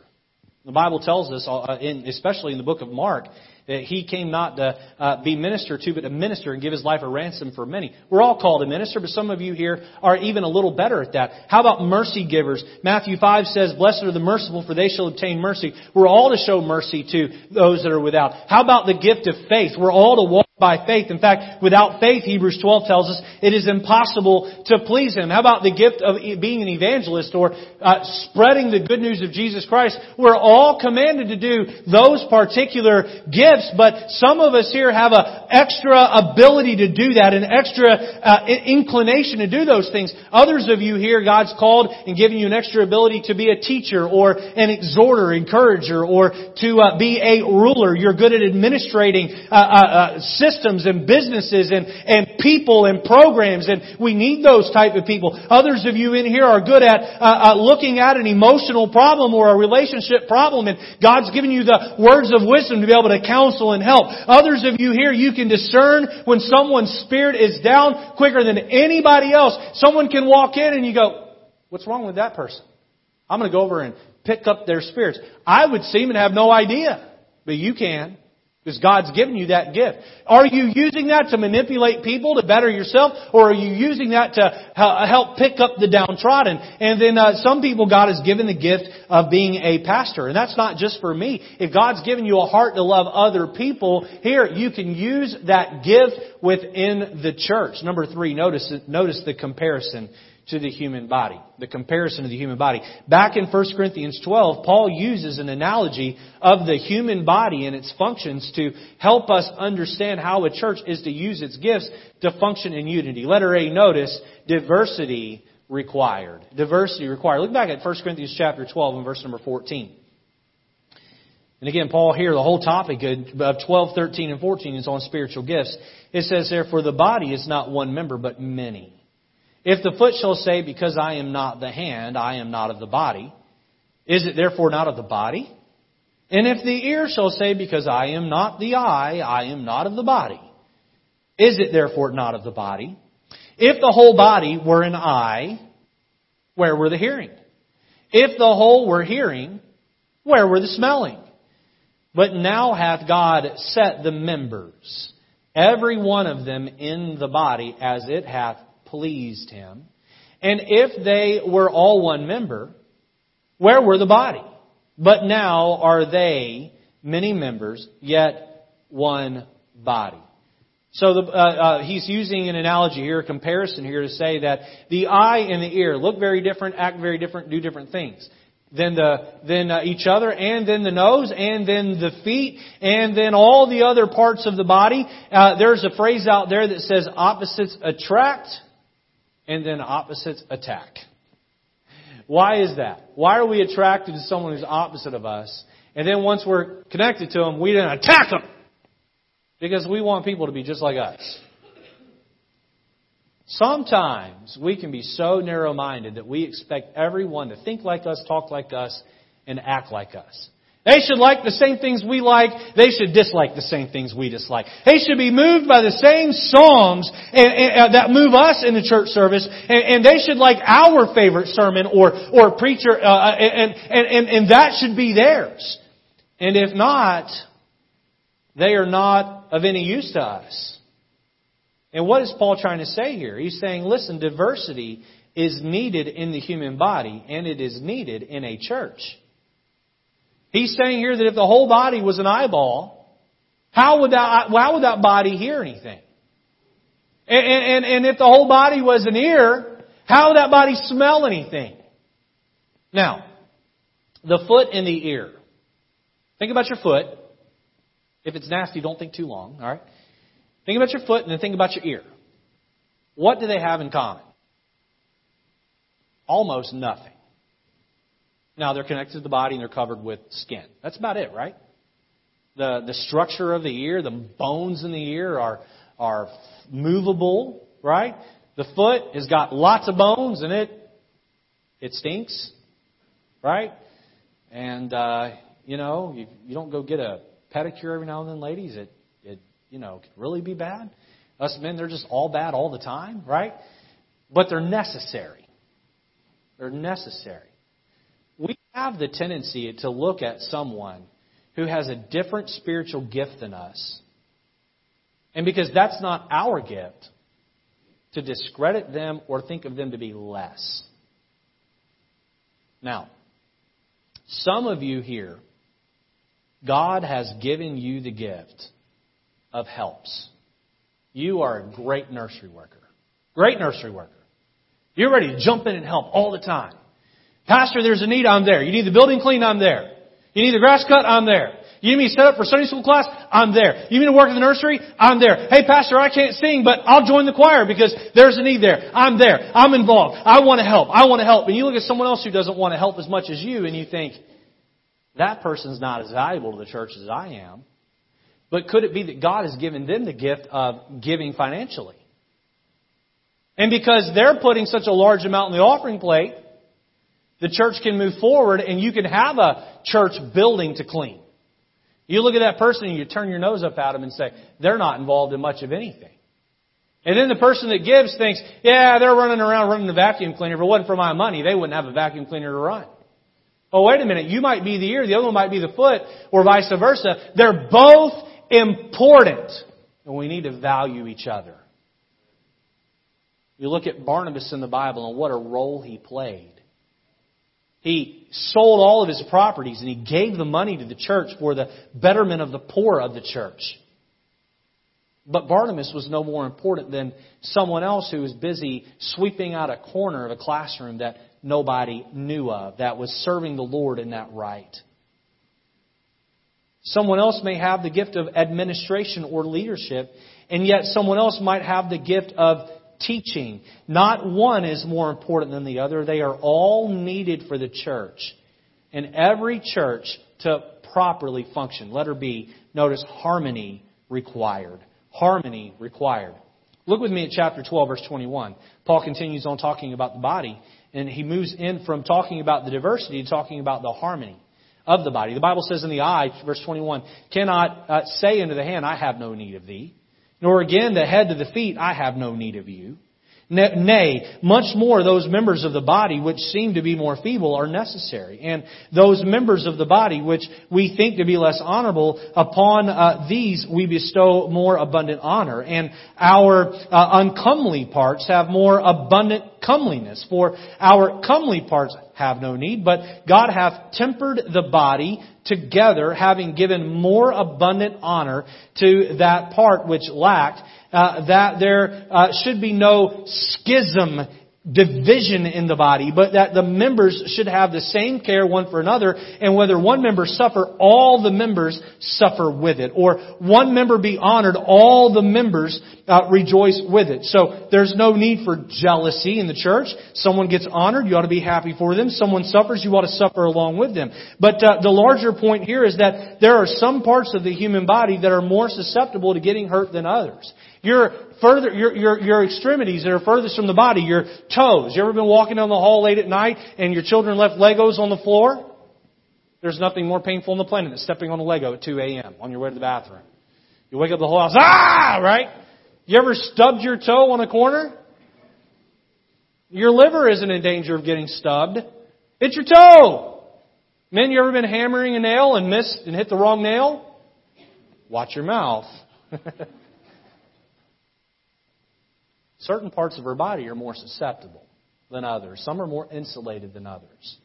The Bible tells us, uh, in, especially in the book of Mark, that he came not to uh, be ministered to, but to minister and give his life a ransom for many. We're all called to minister, but some of you here are even a little better at that. How about mercy givers? Matthew five says, "Blessed are the merciful, for they shall obtain mercy." We're all to show mercy to those that are without. How about the gift of faith? We're all to walk by faith. In fact, without faith, Hebrews twelve tells us, it is impossible to please Him. How about the gift of being an evangelist or uh, spreading the good news of Jesus Christ? We're all commanded to do those particular gifts, but some of us here have an extra ability to do that, an extra uh, inclination to do those things. Others of you here, God's called and given you an extra ability to be a teacher or an exhorter, encourager, or to uh, be a ruler. You're good at administrating uh, uh, uh systems and businesses and, and people and programs, and we need those type of people. Others of you in here are good at uh, uh, looking at an emotional problem or a relationship problem, and God's given you the words of wisdom to be able to counsel and help. Others of you here, you can discern when someone's spirit is down quicker than anybody else. Someone can walk in and you go, "What's wrong with that person? I'm going to go over and pick up their spirits." I would seem to have no idea, but you can. Because God's given you that gift. Are you using that to manipulate people to better yourself? Or are you using that to help pick up the downtrodden? And then uh, some people, God has given the gift of being a pastor. And that's not just for me. If God's given you a heart to love other people, here, you can use that gift within the church. Number three, notice, notice the comparison to the human body. The comparison to the human body. Back in First Corinthians twelve, Paul uses an analogy of the human body and its functions to help us understand how a church is to use its gifts to function in unity. Letter A, notice diversity required. Diversity required. Look back at First Corinthians chapter twelve and verse number fourteen. And again, Paul here, the whole topic of twelve, thirteen, and fourteen is on spiritual gifts. It says there, "For the body is not one member, but many. If the foot shall say, because I am not the hand, I am not of the body, is it therefore not of the body? And if the ear shall say, because I am not the eye, I am not of the body, is it therefore not of the body? If the whole body were an eye, where were the hearing? If the whole were hearing, where were the smelling? But now hath God set the members, every one of them in the body, as it hath pleased Him. And if they were all one member, where were the body? But now are they many members, yet one body." So the, uh, uh, he's using an analogy here, a comparison here, to say that the eye and the ear look very different, act very different, do different things than the than uh, each other, and then the nose, and then the feet, and then all the other parts of the body. Uh, there's a phrase out there that says opposites attract, and then opposites attack. Why is that? Why are we attracted to someone who's opposite of us? And then once we're connected to them, we then attack them. Because we want people to be just like us. Sometimes we can be so narrow-minded that we expect everyone to think like us, talk like us, and act like us. They should like the same things we like. They should dislike the same things we dislike. They should be moved by the same songs and, and, uh, that move us in the church service, and, and they should like our favorite sermon or or preacher, uh, and, and and and that should be theirs. And if not, they are not of any use to us. And what is Paul trying to say here? He's saying, listen, diversity is needed in the human body, and it is needed in a church. He's saying here that if the whole body was an eyeball, how would that, how would that body hear anything? And, and, and if the whole body was an ear, how would that body smell anything? Now, the foot and the ear. Think about your foot. If it's nasty, don't think too long, all right? Think about your foot and then think about your ear. What do they have in common? Almost nothing. Now, they're connected to the body and they're covered with skin. That's about it, right? The the structure of the ear, the bones in the ear are are movable, right? The foot has got lots of bones in it. It stinks, right? And, uh, you know, you, you don't go get a pedicure every now and then, ladies. It, it you know, could really be bad. Us men, they're just all bad all the time, right? But they're necessary. They're necessary. we have the tendency to look at someone who has a different spiritual gift than us. And because that's not our gift, to discredit them or think of them to be less. Now, some of you here, God has given you the gift of helps. You are a great nursery worker. Great nursery worker. You're ready to jump in and help all the time. Pastor, there's a need, I'm there. You need the building cleaned, I'm there. You need the grass cut, I'm there. You need me set up for Sunday school class? I'm there. You need to work in the nursery? I'm there. Hey, Pastor, I can't sing, but I'll join the choir because there's a need there. I'm there. I'm involved. I want to help. I want to help. And you look at someone else who doesn't want to help as much as you, and you think, that person's not as valuable to the church as I am. But could it be that God has given them the gift of giving financially? And because they're putting such a large amount in the offering plate, the church can move forward and you can have a church building to clean. You look at that person and you turn your nose up at them and say, they're not involved in much of anything. And then the person that gives thinks, yeah, they're running around running the vacuum cleaner. If it wasn't for my money, they wouldn't have a vacuum cleaner to run. Oh, wait a minute. You might be the ear, the other one might be the foot, or vice versa. They're both important. And we need to value each other. You look at Barnabas in the Bible and what a role he played. He sold all of his properties and he gave the money to the church for the betterment of the poor of the church. But Barnabas was no more important than someone else who was busy sweeping out a corner of a classroom that nobody knew of, that was serving the Lord in that right. Someone else may have the gift of administration or leadership, and yet someone else might have the gift of teaching. Not one is more important than the other. They are all needed for the church and every church to properly function. Letter B, notice harmony required. Harmony required. Look with me at chapter twelve, verse twenty-one. Paul continues on talking about the body, and he moves in from talking about the diversity to talking about the harmony of the body. The Bible says in the eye, verse twenty-one, cannot uh, say unto the hand, I have no need of thee. Nor again the head to the feet, I have no need of you. Nay, much more those members of the body which seem to be more feeble are necessary. And those members of the body which we think to be less honorable, upon uh, these we bestow more abundant honor. And our uh, uncomely parts have more abundant comeliness. For our comely parts have no need, but God hath tempered the body together, having given more abundant honor to that part which lacked, Uh, that there uh, should be no schism, division in the body, but that the members should have the same care one for another, and whether one member suffer, all the members suffer with it. Or one member be honored, all the members uh, rejoice with it. So there's no need for jealousy in the church. Someone gets honored, you ought to be happy for them. Someone suffers, you ought to suffer along with them. But uh, the larger point here is that there are some parts of the human body that are more susceptible to getting hurt than others. Your further, your, your, your extremities that are furthest from the body, your toes. You ever been walking down the hall late at night and your children left Legos on the floor? There's nothing more painful on the planet than stepping on a Lego at two a.m. on your way to the bathroom. You wake up the whole house, ah, right? You ever stubbed your toe on a corner? Your liver isn't in danger of getting stubbed. It's your toe. Men, you ever been hammering a nail and missed and hit the wrong nail? Watch your mouth. Certain parts of her body are more susceptible than others. Some are more insulated than others.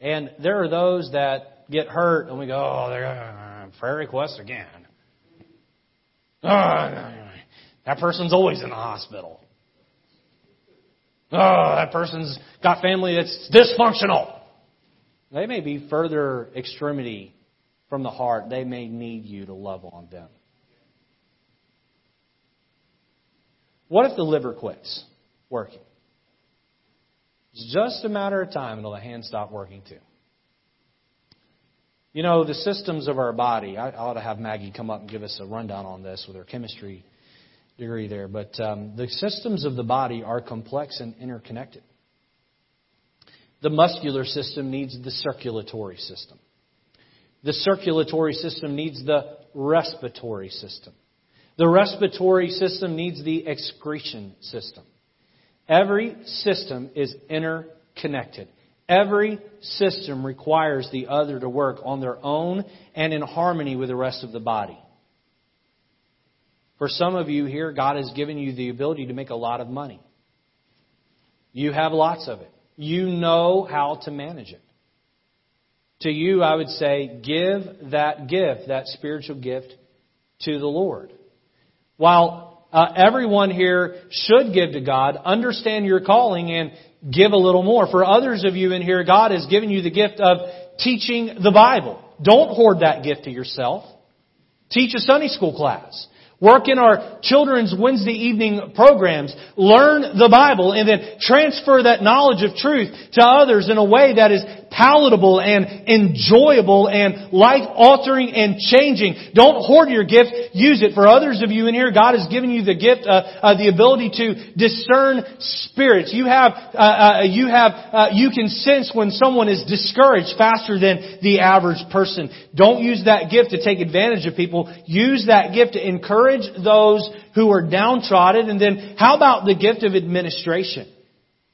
And there are those that get hurt and we go, oh, they're, uh, prayer requests again. Oh, that person's always in the hospital. Oh, that person's got family that's dysfunctional. They may be further extremity from the heart. They may need you to love on them. What if the liver quits working? It's just a matter of time until the hands stop working too. You know, the systems of our body, I ought to have Maggie come up and give us a rundown on this with her chemistry degree there. But um, the systems of the body are complex and interconnected. The muscular system needs the circulatory system. The circulatory system needs the respiratory system. The respiratory system needs the excretion system. Every system is interconnected. Every system requires the other to work on their own and in harmony with the rest of the body. For some of you here, God has given you the ability to make a lot of money. You have lots of it. You know how to manage it. To you, I would say, give that gift, that spiritual gift, to the Lord. While uh, everyone here should give to God, understand your calling and give a little more. For others of you in here, God has given you the gift of teaching the Bible. Don't hoard that gift to yourself. Teach a Sunday school class. Work in our children's Wednesday evening programs. Learn the Bible and then transfer that knowledge of truth to others in a way that is palatable and enjoyable and life-altering and changing. Don't hoard your gift. Use it. For others of you in here, God has given you the gift, uh, uh, the ability to discern spirits. You have, uh, uh, you have, uh, you can sense when someone is discouraged faster than the average person. Don't use that gift to take advantage of people. Use that gift to encourage those who are downtrodden. And then how about the gift of administration?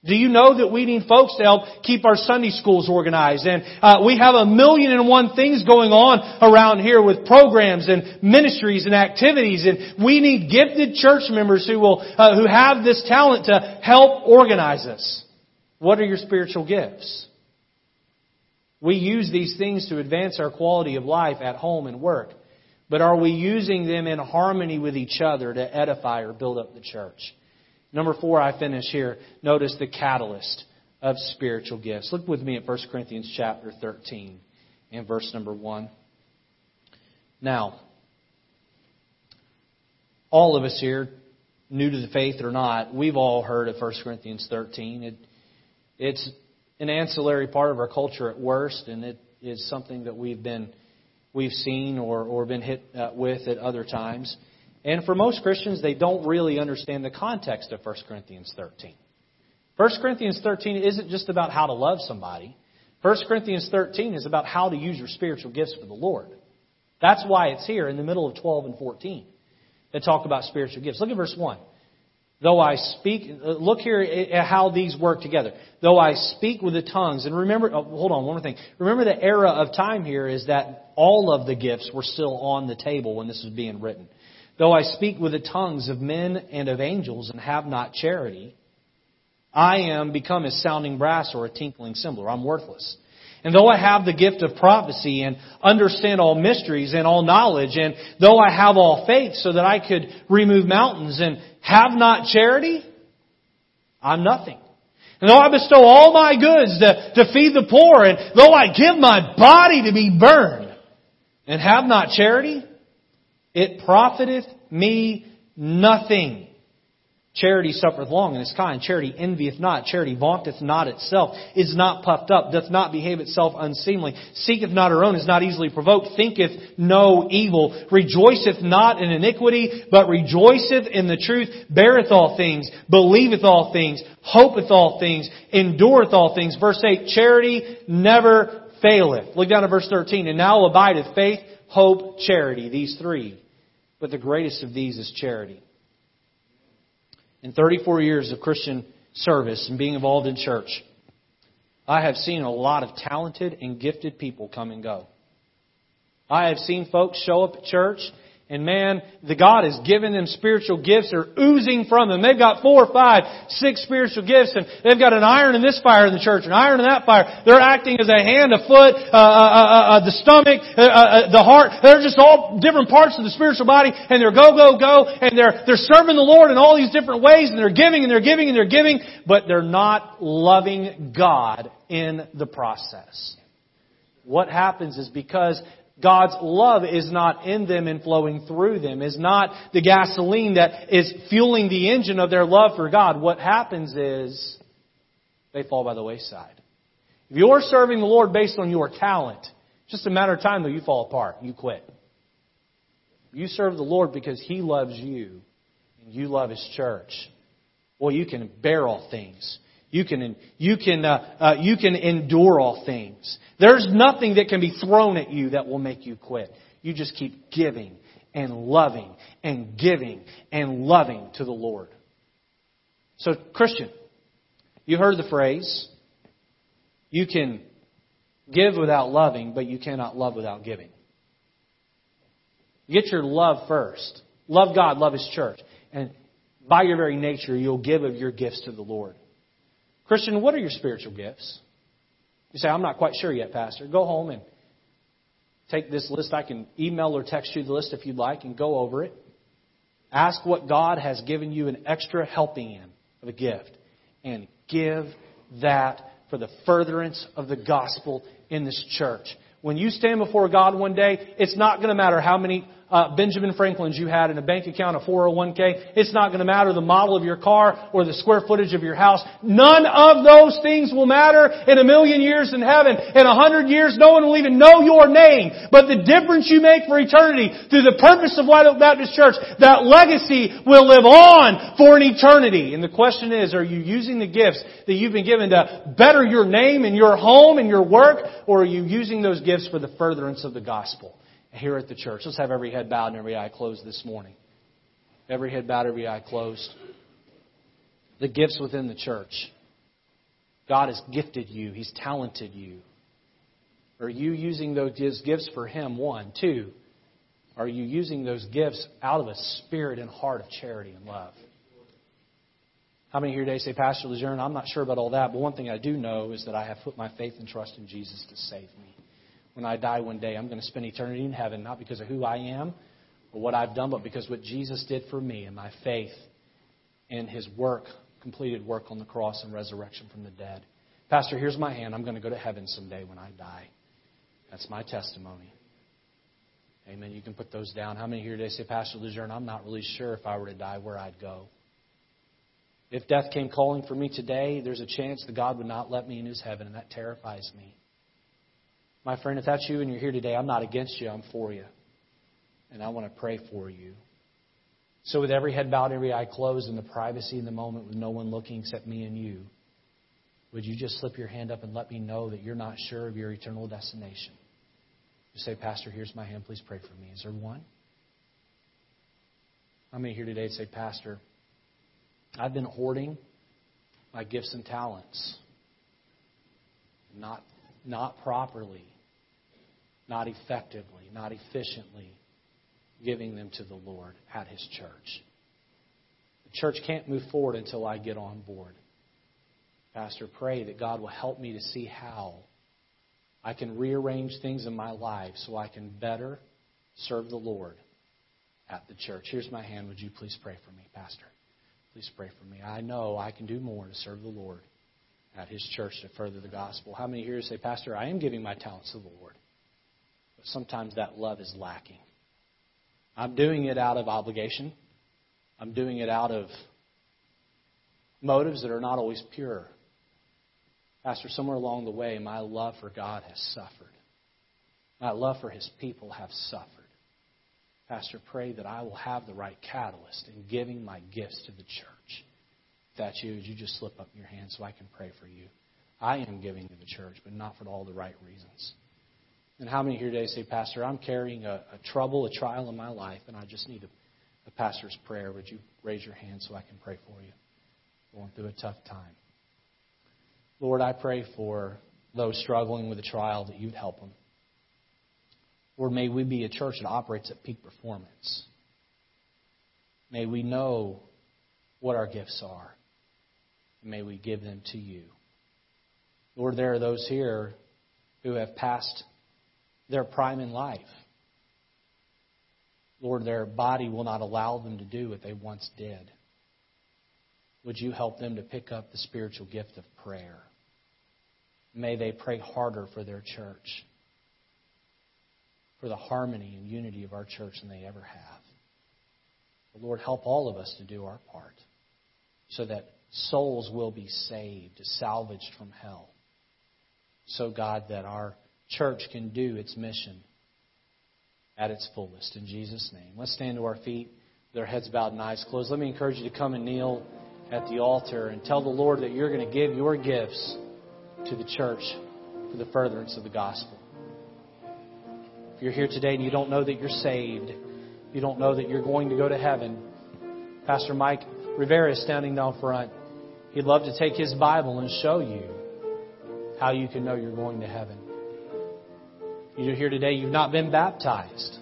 Do you know that we need folks to help keep our Sunday schools organized? And uh, we have a million and one things going on around here with programs and ministries and activities. And we need gifted church members who will uh, who have this talent to help organize us. What are your spiritual gifts? We use these things to advance our quality of life at home and work. But are we using them in harmony with each other to edify or build up the church? Number four, I finish here. Notice the catalyst of spiritual gifts. Look with me at First Corinthians chapter thirteen and verse number one. Now, all of us here, new to the faith or not, we've all heard of First Corinthians thirteen. It, it's an ancillary part of our culture at worst, and it is something that we've been we've seen or, or been hit uh, with at other times. And for most Christians, they don't really understand the context of First Corinthians thirteen. First Corinthians thirteen isn't just about how to love somebody. First Corinthians thirteen is about how to use your spiritual gifts for the Lord. That's why it's here in the middle of twelve and fourteen that talk about spiritual gifts. Look at verse one. Though I speak, look here at how these work together. Though I speak with the tongues, and remember, oh, hold on, one more thing. Remember the era of time here is that all of the gifts were still on the table when this was being written. Though I speak with the tongues of men and of angels and have not charity, I am become as sounding brass or a tinkling cymbal, or I'm worthless. And though I have the gift of prophecy and understand all mysteries and all knowledge, and though I have all faith so that I could remove mountains and have not charity, I'm nothing. And though I bestow all my goods to, to feed the poor, and though I give my body to be burned and have not charity, it profiteth me nothing. Charity suffereth long and is kind. Charity envieth not. Charity vaunteth not itself, is not puffed up, doth not behave itself unseemly, seeketh not her own, is not easily provoked, thinketh no evil, rejoiceth not in iniquity, but rejoiceth in the truth, beareth all things, believeth all things, hopeth all things, endureth all things. Verse eight, charity never faileth. Look down at verse thirteen. And now abideth faith, hope, charity, these three. But the greatest of these is charity. In thirty-four years of Christian service and being involved in church, I have seen a lot of talented and gifted people come and go. I have seen folks show up at church, and man, the God has given them spiritual gifts that are oozing from them. They've got four, five, six spiritual gifts, and they've got an iron in this fire in the church, an iron in that fire. They're acting as a hand, a foot, uh, uh, uh, uh, the stomach, uh, uh, the heart. They're just all different parts of the spiritual body, and they're go, go, go, and they're they're serving the Lord in all these different ways, and they're giving, and they're giving, and they're giving, but they're not loving God in the process. What happens is because God's love is not in them and flowing through them, is not the gasoline that is fueling the engine of their love for God. What happens is they fall by the wayside. If you're serving the Lord based on your talent, it's just a matter of time that you fall apart. You quit. You serve the Lord because He loves you and you love His church. Well, you can bear all things. You can you can uh, uh, you can endure all things. There's nothing that can be thrown at you that will make you quit. You just keep giving and loving and giving and loving to the Lord. So, Christian, you heard the phrase, You can give without loving, but you cannot love without giving. Get your love first. Love God, love His church. And by your very nature, you'll give of your gifts to the Lord. Christian, what are your spiritual gifts? You say, I'm not quite sure yet, Pastor. Go home and take this list. I can email or text you the list if you'd like and go over it. Ask what God has given you an extra helping in of a gift. And give that for the furtherance of the gospel in this church. When you stand before God one day, it's not going to matter how many uh, Benjamin Franklins you had in a bank account, a four oh one k. It's not going to matter the model of your car or the square footage of your house. None of those things will matter in a million years in heaven. In a hundred years, no one will even know your name. But the difference you make for eternity through the purpose of White Oak Baptist Church, that legacy will live on for an eternity. And the question is, are you using the gifts that you've been given to better your name and your home and your work? Or are you using those gifts for the furtherance of the gospel here at the church? Let's have every head bowed and every eye closed this morning. Every head bowed, every eye closed. The gifts within the church. God has gifted you. He's talented you. Are you using those gifts for Him? One. Two, are you using those gifts out of a spirit and heart of charity and love? How many here today say, Pastor Lejeune, I'm not sure about all that, but one thing I do know is that I have put my faith and trust in Jesus to save me. When I die one day, I'm going to spend eternity in heaven, not because of who I am or what I've done, but because what Jesus did for me and my faith and His work, completed work on the cross and resurrection from the dead. Pastor, here's my hand. I'm going to go to heaven someday when I die. That's my testimony. Amen. You can put those down. How many here today say, Pastor Lejeune, I'm not really sure if I were to die where I'd go. If death came calling for me today, there's a chance that God would not let me in His heaven, and that terrifies me. My friend, if that's you and you're here today, I'm not against you. I'm for you. And I want to pray for you. So with every head bowed, every eye closed, in the privacy in the moment with no one looking except me and you, would you just slip your hand up and let me know that you're not sure of your eternal destination? You say, Pastor, here's my hand. Please pray for me. Is there one? I'm here today to say, Pastor, I've been hoarding my gifts and talents. Not, not properly. Not effectively, not efficiently giving them to the Lord at His church. The church can't move forward until I get on board. Pastor, pray that God will help me to see how I can rearrange things in my life so I can better serve the Lord at the church. Here's my hand. Would you please pray for me, Pastor? Please pray for me. I know I can do more to serve the Lord at His church to further the gospel. How many here say, Pastor, I am giving my talents to the Lord? But sometimes that love is lacking. I'm doing it out of obligation. I'm doing it out of motives that are not always pure. Pastor, somewhere along the way, my love for God has suffered. My love for His people have suffered. Pastor, pray that I will have the right catalyst in giving my gifts to the church. If that's you, would you just slip up your hand so I can pray for you? I am giving to the church, but not for all the right reasons. And how many here today say, Pastor, I'm carrying a, a trouble, a trial in my life, and I just need a, a pastor's prayer. Would you raise your hand so I can pray for you? Going through a tough time. Lord, I pray for those struggling with a trial that You'd help them. Lord, may we be a church that operates at peak performance. May we know what our gifts are. And may we give them to You. Lord, there are those here who have passed their prime in life. Lord, their body will not allow them to do what they once did. Would You help them to pick up the spiritual gift of prayer? May they pray harder for their church, for the harmony and unity of our church than they ever have. But Lord, help all of us to do our part so that souls will be saved, salvaged from hell. So, God, that our church can do its mission at its fullest. In Jesus' name. Let's stand to our feet, with our heads bowed and eyes closed. Let me encourage you to come and kneel at the altar and tell the Lord that you're going to give your gifts to the church for the furtherance of the gospel. If you're here today and you don't know that you're saved, you don't know that you're going to go to heaven, Pastor Mike Rivera is standing down front. He'd love to take his Bible and show you how you can know you're going to heaven. You're here today, you've not been baptized,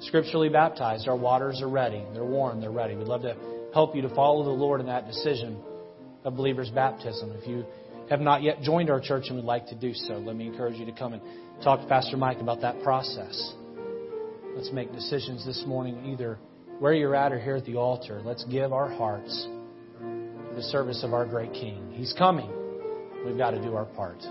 scripturally baptized. Our waters are ready. They're warm. They're ready. We'd love to help you to follow the Lord in that decision of believer's baptism. If you have not yet joined our church and would like to do so, let me encourage you to come and talk to Pastor Mike about that process. Let's make decisions this morning, either where you're at or here at the altar. Let's give our hearts to the service of our great King. He's coming. We've got to do our part.